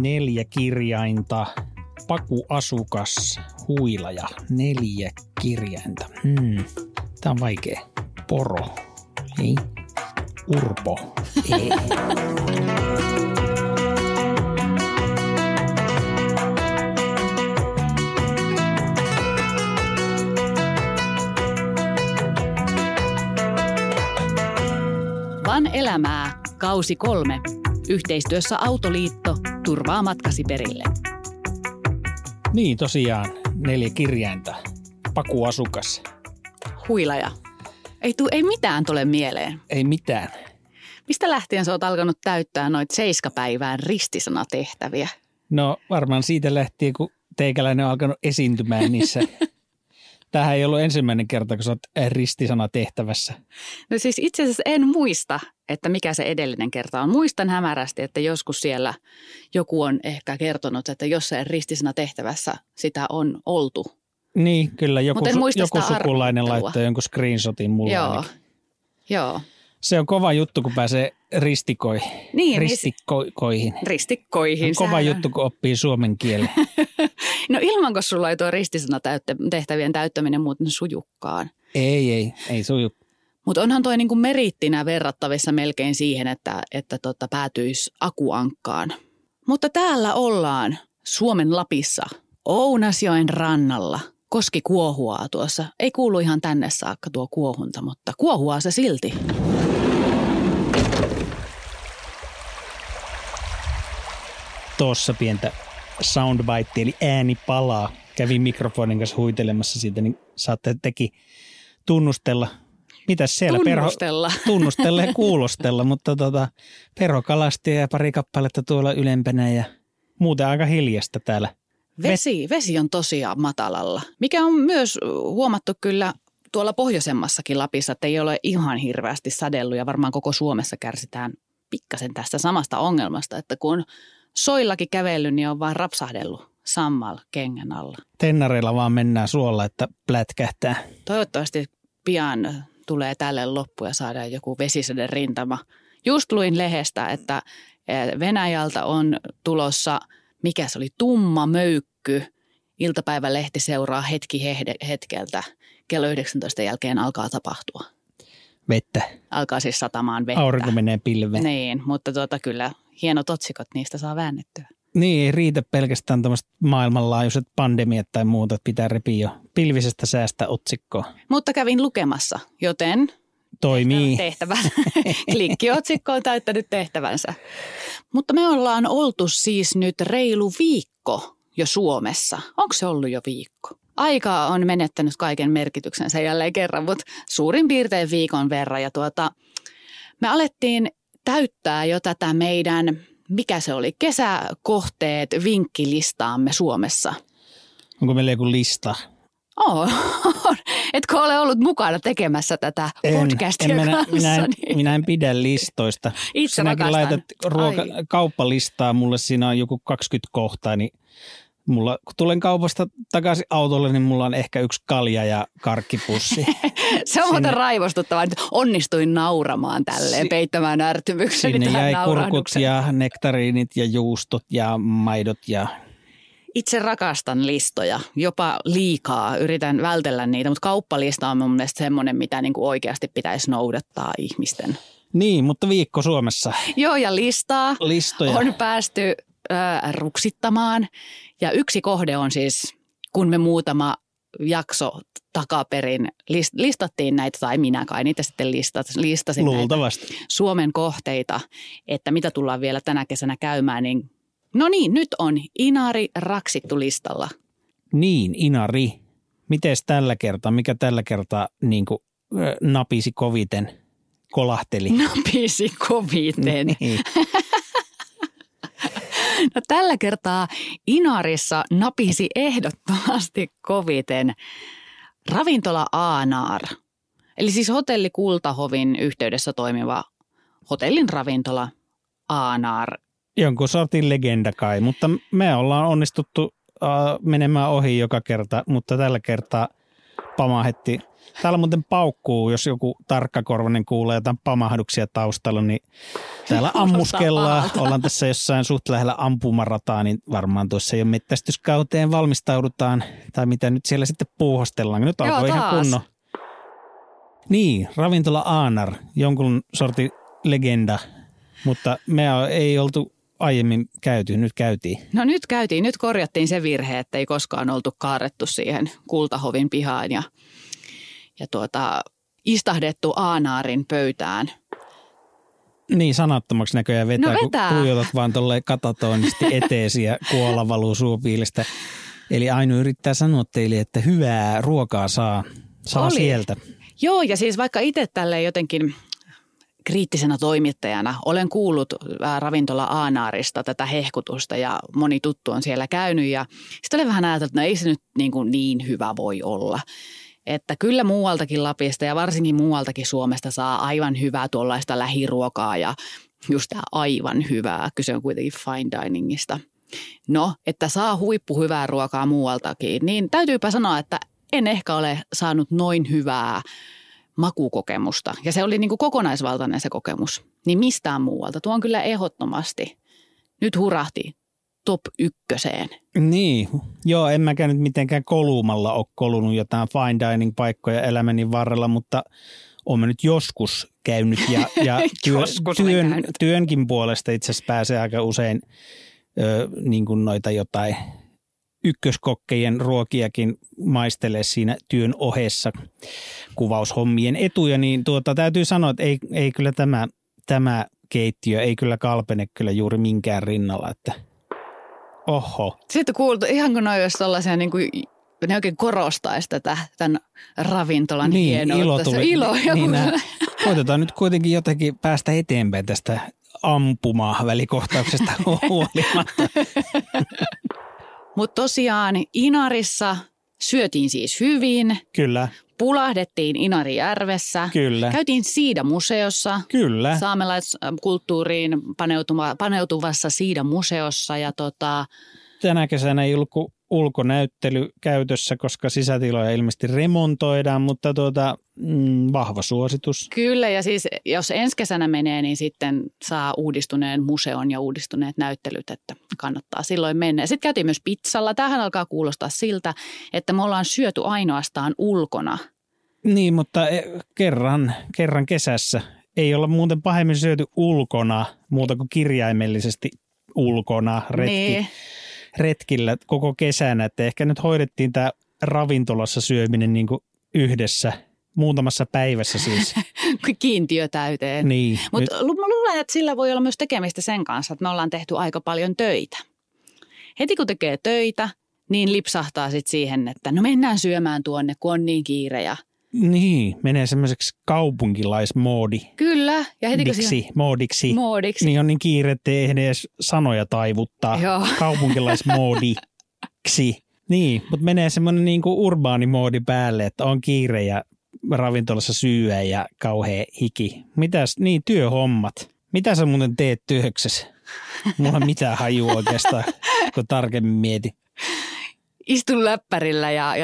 4 kirjainta. Paku, asukas, huilaja. 4 kirjainta. Tää on vaikea. Poro. Ei. Urpo. Ei. Van elämää. Kausi 3. Yhteistyössä Autoliitto turvaa matkasi perille. Niin tosiaan, 4 kirjainta. Paku, asukas. Huilaja. Ei mitään tule mieleen. Ei mitään. Mistä lähtien sä oot alkanut täyttää noita 7 päivään ristisanatehtäviä? No varmaan siitä lähtien, kun teikäläinen on alkanut esiintymään niissä. Tämähän ei ollut ensimmäinen kerta, kun sä oot ristisanatehtävässä. No siis itse asiassa en muista, että mikä se edellinen kerta on. Muistan hämärästi, että joskus siellä joku on ehkä kertonut, että jossain ristisanatehtävässä sitä on oltu. Niin, kyllä. Joku sukulainen laittoi jonkun screenshotin mulle. Joo. Se on kova juttu, kun pääsee ristikkoihin. Ristikkoihin. Kova juttu, kun oppii suomen kielen. No ilmanko sulla ei tuo ristisanatehtävien täyttäminen muuten sujukkaan? Ei suju. Mutta onhan toi niinku merittinä verrattavissa melkein siihen, että päätyisi akuankkaan. Mutta täällä ollaan Suomen Lapissa, Ounasjoen rannalla. Koski kuohuaa tuossa. Ei kuulu ihan tänne saakka tuo kuohunta, mutta kuohuaa se silti. Tuossa pientä soundbite, eli ääni palaa. Kävin mikrofonin kanssa huitelemassa siitä, niin saatte teki tunnustella. Mitäs siellä? Tunnustella ja kuulostella, mutta Perho kalastia ja pari kappaletta tuolla ylempänä ja muuten aika hiljasta täällä. Vesi on tosiaan matalalla, mikä on myös huomattu kyllä tuolla pohjoisemmassakin Lapissa, että ei ole ihan hirveästi sadellut ja varmaan koko Suomessa kärsitään pikkasen tästä samasta ongelmasta, että kun soillakin kävellyt, niin on vaan rapsahdellut sammal kengän alla. Tennareilla vaan mennään suolla, että plätkähtää. Toivottavasti pian tulee tälle loppu ja saadaan joku vesisade rintama. Just luin lehdestä, että Venäjältä on tulossa... Mikä se oli? Tumma möykky. Iltapäivälehti seuraa hetki hetkeltä. Kello 19 jälkeen alkaa tapahtua. Vettä. Alkaa siis satamaan vettä. Aurinko menee pilveen. Niin, mutta kyllä hienot otsikot, niistä saa väännettyä. Niin, ei riitä pelkästään tämmöiset maailmanlaajuiset pandemiat tai muuta. Pitää repiä jo pilvisestä säästä otsikkoa. Mutta kävin lukemassa, joten... Toimii. Tehtävän. Klikkiotsikko on täyttänyt tehtävänsä. Mutta me ollaan oltu siis nyt reilu viikko jo Suomessa. Onko se ollut jo viikko? Aikaa on menettänyt kaiken merkityksensä jälleen kerran, mutta suurin piirtein viikon verran. Ja me alettiin täyttää jo tätä meidän, mikä se oli, kesäkohteet vinkkilistaamme Suomessa. Onko meillä joku lista? Oo. Etkö ole ollut mukana tekemässä tätä podcastia kanssa? Minä en pidä listoista. Itse sinäkin laitat kauppalistaa, mulle siinä on joku 20 kohtaa, niin mulla, kun tulen kaupasta takaisin autolle, niin mulla on ehkä 1 kalja ja karkkipussi. Se on muuten raivostuttavaa. Nyt onnistuin nauramaan tälleen, peittämään ärtymykseni tähän naurahduksen. Sinne jäi kurkut ja nektariinit ja juustot ja maidot ja... Itse rakastan listoja, jopa liikaa. Yritän vältellä niitä, mutta kauppalista on mun mielestä semmoinen, mitä niinku oikeasti pitäisi noudattaa ihmisten. Niin, mutta viikko Suomessa. Joo, ja listoja on päästy ruksittamaan. Ja yksi kohde on siis, kun me muutama jakso takaperin listattiin näitä, tai minä kai niitä sitten listasin luultavasti näitä Suomen kohteita, että mitä tullaan vielä tänä kesänä käymään, niin... No niin, nyt on Inari raksittu listalla. Niin, Inari. Mites tällä kertaa? Mikä tällä kertaa niinku napisi koviten, kolahteli? Napisi koviten. Niin. No tällä kertaa Inarissa napisi ehdottomasti koviten ravintola Aanaar. Eli siis hotelli Kultahovin yhteydessä toimiva hotellin ravintola Aanaar. Jonkun sortin legenda kai, mutta me ollaan onnistuttu menemään ohi joka kerta, mutta tällä kertaa pamahetti. Täällä muuten paukkuu, jos joku tarkkakorvainen kuulee jotain pamahduksia taustalla, niin täällä ammuskellaan. Ollaan tässä jossain suht lähellä ampumarataa, niin varmaan tuossa jo metsästyskauteen valmistaudutaan. Tai mitä nyt siellä sitten puuhastellaan. Nyt alkoi ihan kunnon. Niin, ravintola Aanaar, jonkun sortin legenda, mutta me ei oltu aiemmin käyty, nyt käytiin. No nyt käytiin, nyt korjattiin se virhe, että ei koskaan oltu kaarrettu siihen Kultahovin pihaan ja istahdettu Aanaarin pöytään. Niin, sanattomaksi näköjään vetää, kun tuijotat vaan tolleen katatoonisesti eteesi ja kuola valuu suupiilistä. Eli Aino yrittää sanoa teille, että hyvää ruokaa saa sieltä. Joo, ja siis vaikka itse tälleen jotenkin kriittisenä toimittajana olen kuullut ravintola Aanaarista tätä hehkutusta ja moni tuttu on siellä käynyt. Ja sitten olen vähän ajatellut, että no ei se nyt niin hyvä voi olla. Että kyllä muualtakin Lapista ja varsinkin muualtakin Suomesta saa aivan hyvää tuollaista lähiruokaa ja just tämä aivan hyvää. Kyse on kuitenkin fine diningista. No, että saa huippuhyvää ruokaa muualtakin, niin täytyypä sanoa, että en ehkä ole saanut noin hyvää makukokemusta. Ja se oli niin kuin kokonaisvaltainen se kokemus. Niin mistään muualta. Tuo on kyllä ehdottomasti. Nyt hurahti top 1. Niin. Joo, en mäkään nyt mitenkään kolumalla ole kolunut jotain fine dining paikkoja elämäni varrella, mutta olen nyt joskus käynyt ja työnkin puolesta itse asiassa pääsee aika usein niin kuin noita jotain ykköskokkejen ruokiakin maistelee siinä työn ohessa kuvaushommien etuja, niin täytyy sanoa, että ei kyllä tämä keittiö ei kyllä kalpene kyllä juuri minkään rinnalla, että oho. Sitten kuultu, ihan kun ne on sellaisia, niin kuin ne oikein korostaisi tätä tämän ravintolan niin, hienoutta. Ilo tuli. Ilo. Koitetaan nyt kuitenkin jotenkin päästä eteenpäin tästä ampumaa välikohtauksesta huolimatta. Mutta tosiaan Inarissa syötiin siis hyvin. Kyllä. Pulahdettiin Inarijärvessä. Kyllä. Käytiin Siida-museossa. Kyllä. Saamelaiskulttuuriin paneutuvassa Siida-museossa. Ja tänä kesänä ei ollut kuin ulkonäyttely käytössä, koska sisätiloja ilmeisesti remontoidaan, mutta vahva suositus. Kyllä, ja siis jos ensi kesänä menee, niin sitten saa uudistuneen museon ja uudistuneet näyttelyt, että kannattaa silloin mennä. Ja sitten käytiin myös pizzalla. Tämähän alkaa kuulostaa siltä, että me ollaan syöty ainoastaan ulkona. Niin, mutta kerran kesässä. Ei olla muuten pahemmin syöty ulkona, muuta kuin kirjaimellisesti ulkona retkillä koko kesänä, että ehkä nyt hoidettiin tämä ravintolassa syöminen niin kuin yhdessä, muutamassa päivässä siis. Kiintiö täyteen. Niin, mutta luulen, että sillä voi olla myös tekemistä sen kanssa, että me ollaan tehty aika paljon töitä. Heti kun tekee töitä, niin lipsahtaa sitten siihen, että no mennään syömään tuonne, kun on niin kiire ja niin, menee semmoiseksi kaupunkilaismoodi. Kyllä. Ja heti moodiksi. Niin on niin kiire, ettei ehde edes sanoja taivuttaa. Joo. Kaupunkilaismoodiksi. Niin, mutta menee semmoinen niin kuin urbaanimoodi päälle, että on kiire ja ravintolassa syyä ja kauhea hiki. Mitäs, niin työhommat. Mitä sä muuten teet työksessä? Mulla ei mitään hajua oikeastaan, kun tarkemmin mieti. Istun läppärillä ja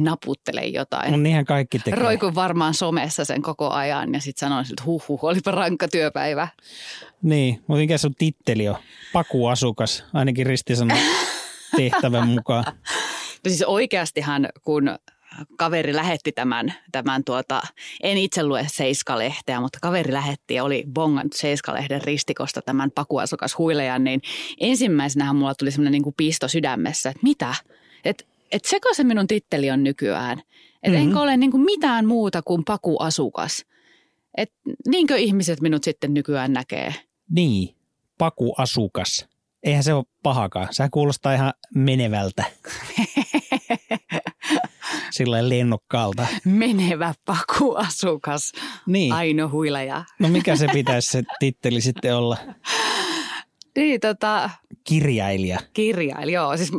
naputtele jotain. No niinhän kaikki tekee. Roikun varmaan somessa sen koko ajan ja sitten sanoin, että huhhuh, olipa rankka työpäivä. Niin, mutta mikä sun titteli on? Pakuasukas, ainakin ristisanon tehtävän mukaan. No siis oikeastihan, kun kaveri lähetti tämän en itse lue Seiskalehteä, mutta kaveri lähetti ja oli bongannut Seiskalehden ristikosta tämän pakuasukas huilejan, niin ensimmäisenähän mulla tuli semmoinen niin kuin pisto sydämessä, että mitä? Että seko se minun titteli on nykyään. Että enkä ole niin kuin mitään muuta kuin pakuasukas. Että niinkö ihmiset minut sitten nykyään näkee? Niin, pakuasukas. Eihän se ole pahakaan. Sä kuulostaa ihan menevältä. Sillain lennokkaalta. Menevä pakuasukas. Niin. Aino Huilaja. No mikä se pitäisi se titteli sitten olla? Niin, kirjailija. Kirjailija, joo. Siis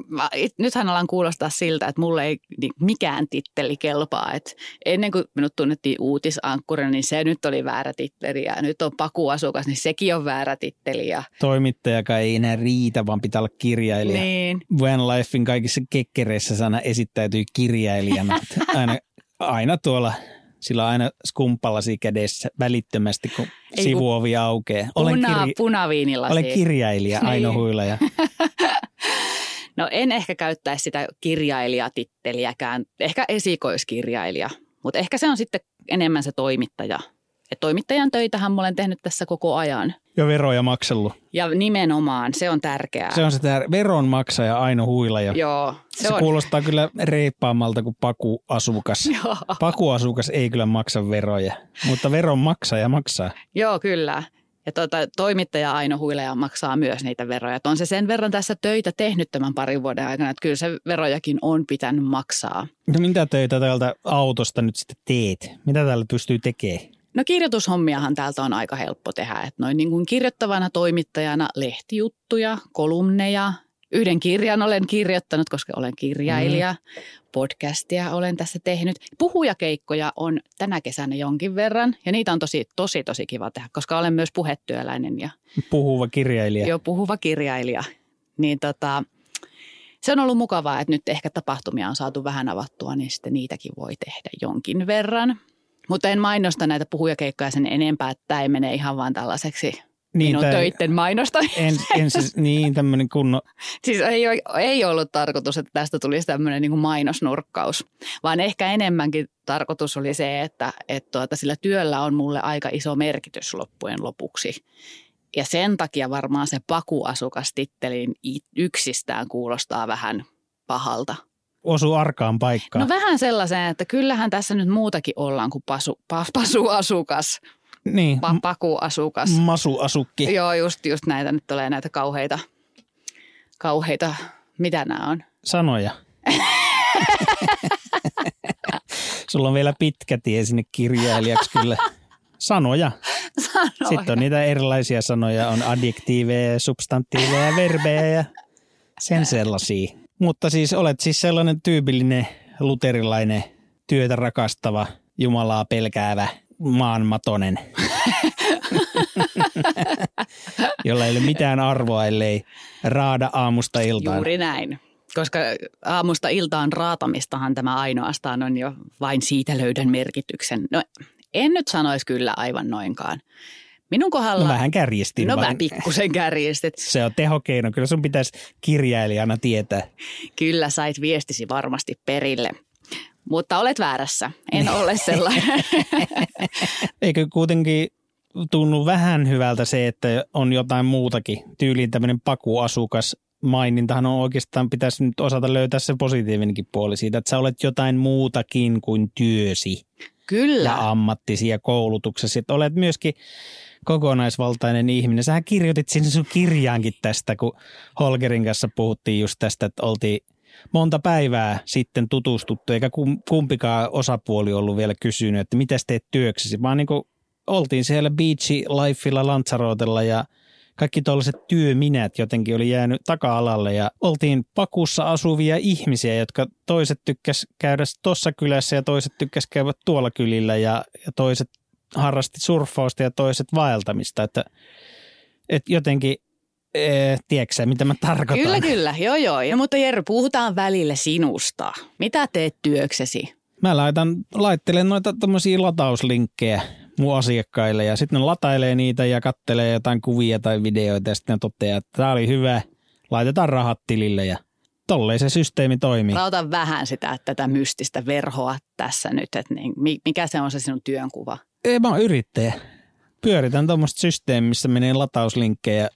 nythän alan kuulostaa siltä, että mulle ei mikään titteli kelpaa. Et ennen kuin minut tunnettiin uutisankkurina, niin se nyt oli väärä titteli. Ja nyt on pakuasukas, niin sekin on väärä titteli. Toimittajakaan ei enää riitä, vaan pitää olla kirjailija. Niin. When Lifein kaikissa kekkereissä sana esittäytyy kirjailijana. aina tuolla... Sillä on aina skumppalasi kädessä välittömästi, kun sivuovi aukeaa. Punaviinilasi. Olen kirjailija Aino Huilaja. No en ehkä käyttäisi sitä kirjailijatitteliäkään. Ehkä esikoiskirjailija, mutta ehkä se on sitten enemmän se toimittaja. Et toimittajan töitähän mä olen tehnyt tässä koko ajan. Ja veroja maksellut. Ja nimenomaan, se on tärkeää. Se on se veronmaksaja Aino Huilaja. Joo. Se kuulostaa kyllä reippaammalta kuin pakuasukas. Joo. Pakuasukas ei kyllä maksa veroja, mutta veronmaksaja maksaa. Joo, kyllä. Ja toimittaja Aino Huilaja maksaa myös niitä veroja. On se sen verran tässä töitä tehnyt tämän parin vuoden aikana, että kyllä se verojakin on pitänyt maksaa. No mitä töitä täältä autosta nyt sitten teet? Mitä täällä pystyy tekemään? No kirjoitushommiahan täältä on aika helppo tehdä, että noin niin kuin kirjoittavana toimittajana lehtijuttuja, kolumneja, yhden kirjan olen kirjoittanut, koska olen kirjailija, podcastia olen tässä tehnyt. Puhujakeikkoja on tänä kesänä jonkin verran ja niitä on tosi kiva tehdä, koska olen myös puhetyöläinen. Ja puhuva kirjailija. Joo, puhuva kirjailija. Niin se on ollut mukavaa, että nyt ehkä tapahtumia on saatu vähän avattua, niin sitten niitäkin voi tehdä jonkin verran. Mutta en mainosta näitä puhujakeikkoja sen enempää, että tämä ei mene ihan vaan tällaiseksi minun töitten mainostamiseen. Niin, tämmöinen kunnon. Siis ei ollut tarkoitus, että tästä tulisi tämmöinen niin kuin mainosnurkkaus, vaan ehkä enemmänkin tarkoitus oli se, että sillä työllä on mulle aika iso merkitys loppujen lopuksi. Ja sen takia varmaan se pakuasukastittelin yksistään kuulostaa vähän pahalta. Osuu arkaan paikkaan. No vähän sellaiseen, että kyllähän tässä nyt muutakin ollaan kuin pasuasukas. Niin. Pakuasukas. Masuasukki. Joo, just näitä. Nyt tulee näitä kauheita. Mitä nämä on? Sanoja. Sulla on vielä pitkä tie sinne kirjailijaksi kyllä. Sanoja. Sitten on niitä erilaisia sanoja. On adjektiiveja, substantiiveja, verbejä ja sen sellaisia. Mutta siis olet siis sellainen tyypillinen luterilainen, työtä rakastava, Jumalaa pelkäävä, maanmatonen, jolla ei ole mitään arvoa, ellei raada aamusta iltaan. Juuri näin, koska aamusta iltaan raatamistahan tämä ainoastaan on jo, vain siitä löydän merkityksen. No en nyt sanoisi kyllä aivan noinkaan. Minun kohdalla... No vähän kärjistin. No vähän pikkusen kärjistit. Se on tehokeino. Kyllä sun pitäisi kirjailijana tietää. Kyllä sait viestisi varmasti perille. Mutta olet väärässä. En ole sellainen. Eikö kuitenkin tunnu vähän hyvältä se, että on jotain muutakin? Tyyliin tämmöinen pakuasukas mainintahan on oikeastaan, pitäisi nyt osata löytää se positiivinenkin puoli siitä, että sä olet jotain muutakin kuin työsi. Kyllä. Ja ammattisia koulutuksessa. Että olet myöskin kokonaisvaltainen ihminen. Sähän kirjoitit sinne sun kirjaankin tästä, kun Holgerin kanssa puhuttiin just tästä, että oltiin monta päivää sitten tutustuttu, eikä kumpikaan osapuoli ollut vielä kysynyt, että mitä teet työksesi. Vaan niin kuin oltiin siellä Beachy Lifeilla, Lanzarotella ja kaikki tuollaiset työminät jotenkin oli jäänyt taka-alalle ja oltiin pakussa asuvia ihmisiä, jotka toiset tykkäs käydä tuossa kylässä ja toiset tykkäs käydä tuolla kylillä ja toiset harrasti surffausta ja toiset vaeltamista. Että jotenkin, tiedätkö sä, mitä mä tarkoitan? Kyllä, joo. No, mutta Jerry, puhutaan välillä sinusta. Mitä teet työksesi? Mä laittelen noita tommosia latauslinkkejä mun asiakkaille ja sitten ne latailee niitä ja kattelee jotain kuvia tai videoita ja sitten ne toteaa, että tämä oli hyvä, laitetaan rahat tilille ja tolleen se systeemi toimii. Mä otan vähän sitä tätä mystistä verhoa tässä nyt, että mikä se on se sinun työnkuva? Ei, mä oon yrittäjä. Pyöritän tuommoista systeemiä, missä menee latauslinkkejä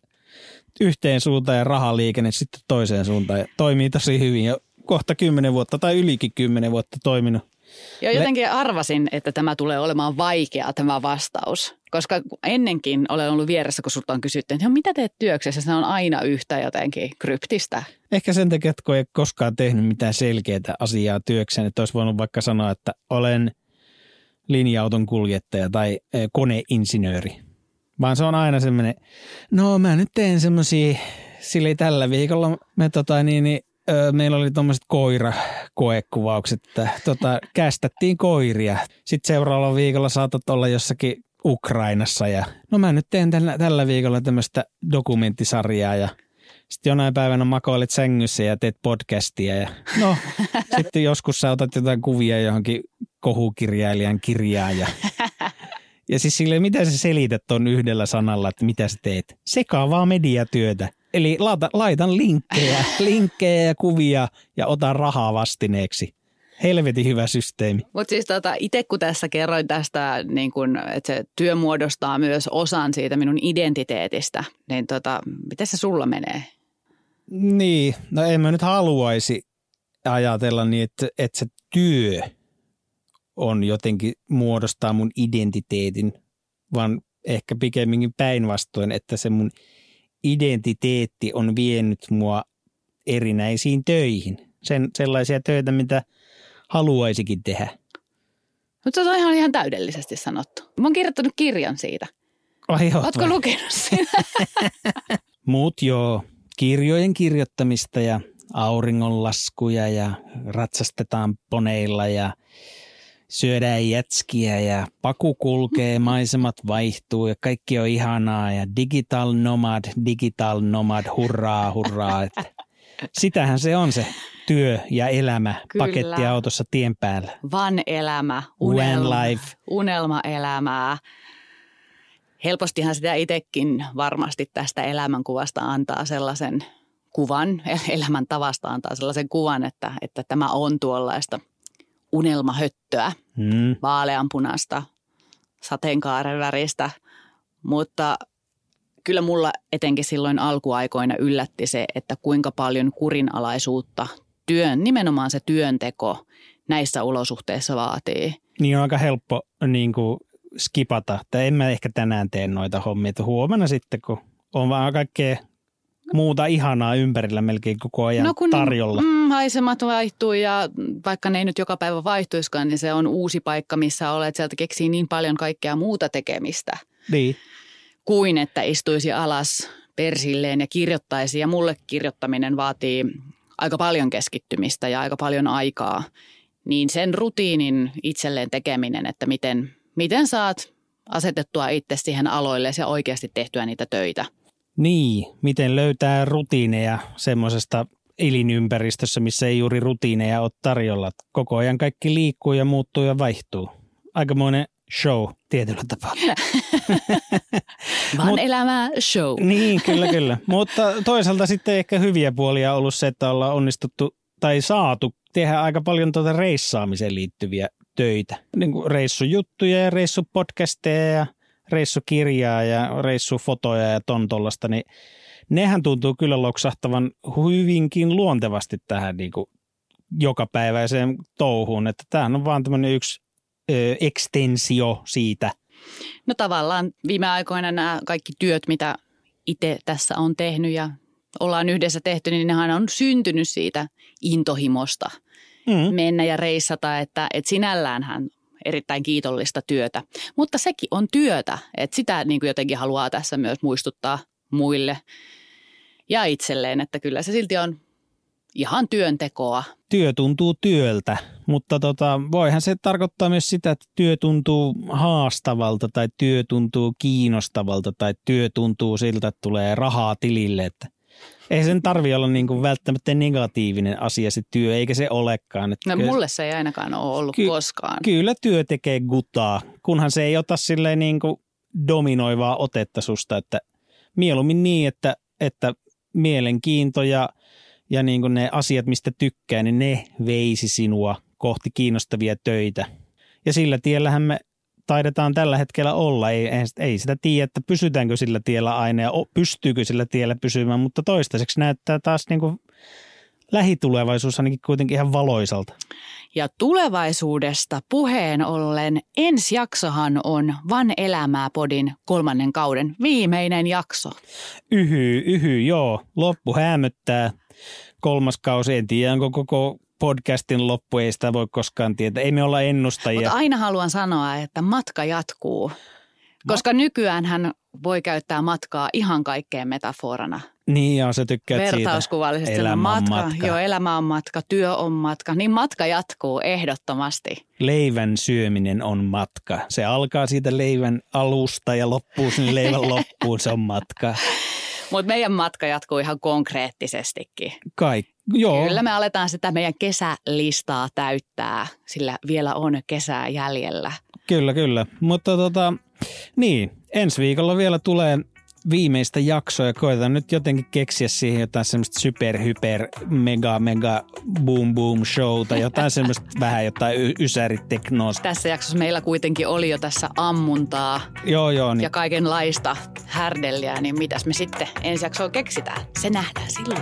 yhteen suuntaan ja rahaliikenne sitten toiseen suuntaan ja toimii tosi hyvin ja kohta 10 vuotta tai ylikin 10 vuotta toiminut. Joo, jotenkin arvasin, että tämä tulee olemaan vaikea tämä vastaus, koska ennenkin olen ollut vieressä, kun sulta on kysytty, että mitä teet työksessä, se on aina yhtä jotenkin kryptistä. Ehkä sen takia, että kun ei koskaan tehnyt mitään selkeää asiaa työkseen, että olisi voinut vaikka sanoa, että olen linja-auton kuljettaja tai koneinsinööri. Vaan se on aina semmoinen, no mä nyt teen semmosia, silleen tällä viikolla me meillä oli tommoset koirakoekuvaukset, että kästättiin koiria. Sitten seuraavalla viikolla saatat olla jossakin Ukrainassa ja no mä nyt teen tällä viikolla tämmöistä dokumenttisarjaa ja sitten jonain päivänä makoilet sängyssä ja teet podcastia ja no sitten joskus sä otat jotain kuvia johonkin kohukirjailijan kirjaan ja siis silleen, mitä sä selität ton yhdellä sanalla, että mitä sä teet? Sekaavaa mediatyötä. Eli laitan linkkejä ja kuvia ja otan rahaa vastineeksi. Helvetin hyvä systeemi. Mutta siis itse kun tässä kerroin tästä, niin että se työ muodostaa myös osan siitä minun identiteetistä, niin miten se sulla menee? Niin, no en mä nyt haluaisi ajatella niin, että se työ on jotenkin muodostaa mun identiteetin, vaan ehkä pikemminkin päinvastoin, että se mun identiteetti on vienyt mua erinäisiin töihin. Sellaisia töitä, mitä haluaisikin tehdä. Mutta se on ihan täydellisesti sanottu. Mä oon kirjoittanut kirjan siitä. Ootko lukenut sitä? Mut joo, kirjojen kirjoittamista ja auringonlaskuja ja ratsastetaan poneilla ja syödään jätskiä ja paku kulkee, maisemat vaihtuu ja kaikki on ihanaa ja digital nomad, hurraa. Sitähän se on se työ ja elämä. Kyllä. Paketti autossa tien päällä. Van elämä, When Life. Unelmaelämää. Helpostihan sitä itsekin varmasti tästä elämänkuvasta antaa sellaisen kuvan, elämäntavasta antaa sellaisen kuvan, että tämä on tuollaista unelmahöttöä, vaaleanpunasta, sateenkaaren väristä, mutta kyllä mulla etenkin silloin alkuaikoina yllätti se, että kuinka paljon kurinalaisuutta nimenomaan se työnteko näissä olosuhteissa vaatii. Niin on aika helppo niin kuin skipata, että en mä ehkä tänään tee noita hommia, että huomenna sitten, kun on vaan kaikkea muuta ihanaa ympärillä melkein koko ajan tarjolla. Maisemat vaihtuu ja vaikka ne ei nyt joka päivä vaihtuisikaan, niin se on uusi paikka, missä olet. Sieltä keksii niin paljon kaikkea muuta tekemistä. Niin. Kuin että istuisi alas persilleen ja kirjoittaisi. Ja mulle kirjoittaminen vaatii aika paljon keskittymistä ja aika paljon aikaa. Niin sen rutiinin itselleen tekeminen, että miten saat asetettua itse siihen aloille ja oikeasti tehtyä niitä töitä. Niin, miten löytää rutiineja semmoisesta elinympäristössä, missä ei juuri rutiineja ole tarjolla. Koko ajan kaikki liikkuu ja muuttuu ja vaihtuu. Aikamoinen show tietyllä tapaa. Vaan elämää show. Niin, kyllä. Mutta toisaalta sitten ehkä hyviä puolia on ollut se, että ollaan onnistuttu tai saatu tehdä aika paljon reissaamiseen liittyviä töitä. Niin kuin reissujuttuja ja reissupodcasteja ja reissukirjaa ja reissufotoja ja tollaista, niin nehän tuntuu kyllä loksahtavan hyvinkin luontevasti tähän niin kuin jokapäiväiseen touhuun, että tämähän on vaan tämmöinen yksi ekstensio siitä. No tavallaan viime aikoina nämä kaikki työt, mitä itse tässä on tehnyt ja ollaan yhdessä tehty, niin nehän on syntynyt siitä intohimosta mennä ja reissata, että sinälläänhän erittäin kiitollista työtä, mutta sekin on työtä, että sitä niin kuin jotenkin haluaa tässä myös muistuttaa muille ja itselleen, että kyllä se silti on ihan työntekoa. Työ tuntuu työltä, mutta voihan se tarkoittaa myös sitä, että työ tuntuu haastavalta tai työ tuntuu kiinnostavalta tai työ tuntuu siltä, että tulee rahaa tilille, että ei sen tarvitse olla niin kuin välttämättä negatiivinen asia se työ, eikä se olekaan. Että mulle se ei ainakaan ole ollut koskaan. Kyllä työ tekee gutaa, kunhan se ei ota silleen niin kuin dominoivaa otetta susta. Että mieluummin niin, että mielenkiinto ja niin kuin ne asiat, mistä tykkää, niin ne veisi sinua kohti kiinnostavia töitä. Ja sillä tiellähän me taidetaan tällä hetkellä olla. Ei sitä tiedä, että pysytäänkö sillä tiellä aina ja pystyykö sillä tiellä pysymään, mutta toistaiseksi näyttää taas niin kuin lähitulevaisuus ainakin kuitenkin ihan valoisalta. Ja tulevaisuudesta puheen ollen ensi jaksohan on Van elämää -podin 3. kauden viimeinen jakso. Yhy, joo. Loppu hämöttää. 3. kausi, en tiedä, onko koko podcastin loppu, ei sitä voi koskaan tietää. Ei me olla ennustajia. Mutta aina haluan sanoa, että matka jatkuu. Koska nykyäänhän voi käyttää matkaa ihan kaikkeen metaforana. Niin joo, sä tykkäät siitä. Vertauskuvallisesti. Elämä on matka. Joo, elämä on matka, työ on matka. Niin matka jatkuu ehdottomasti. Leivän syöminen on matka. Se alkaa siitä leivän alusta ja loppuu sinne leivän loppuun. Se on matka. Mutta meidän matka jatkuu ihan konkreettisestikin. Kaikki. Joo. Kyllä me aletaan sitä meidän kesälistaa täyttää, sillä vielä on kesää jäljellä. Kyllä, kyllä. Mutta niin, ensi viikolla vielä tulee viimeistä jaksoa ja koetaan nyt jotenkin keksiä siihen jotain semmoista super, hyper, mega, boom, boom show tai jotain semmoista vähän jotain ysäriteknoosta. Tässä jaksossa meillä kuitenkin oli jo tässä ammuntaa niin. Ja kaikenlaista härdelliä, niin mitäs me sitten ensi jaksoa keksitään? Se nähdään silloin.